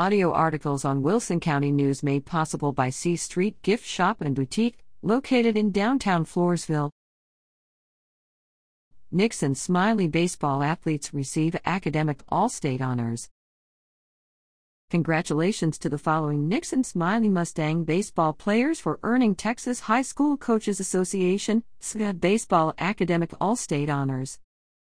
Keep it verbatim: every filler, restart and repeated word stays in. Audio articles on Wilson County News made possible by C Street Gift Shop and Boutique, located in downtown Floresville. Nixon Smiley baseball athletes receive academic All-State honors. Congratulations to the following Nixon Smiley Mustang baseball players for earning Texas High School Coaches Association, S C A, baseball academic All-State honors.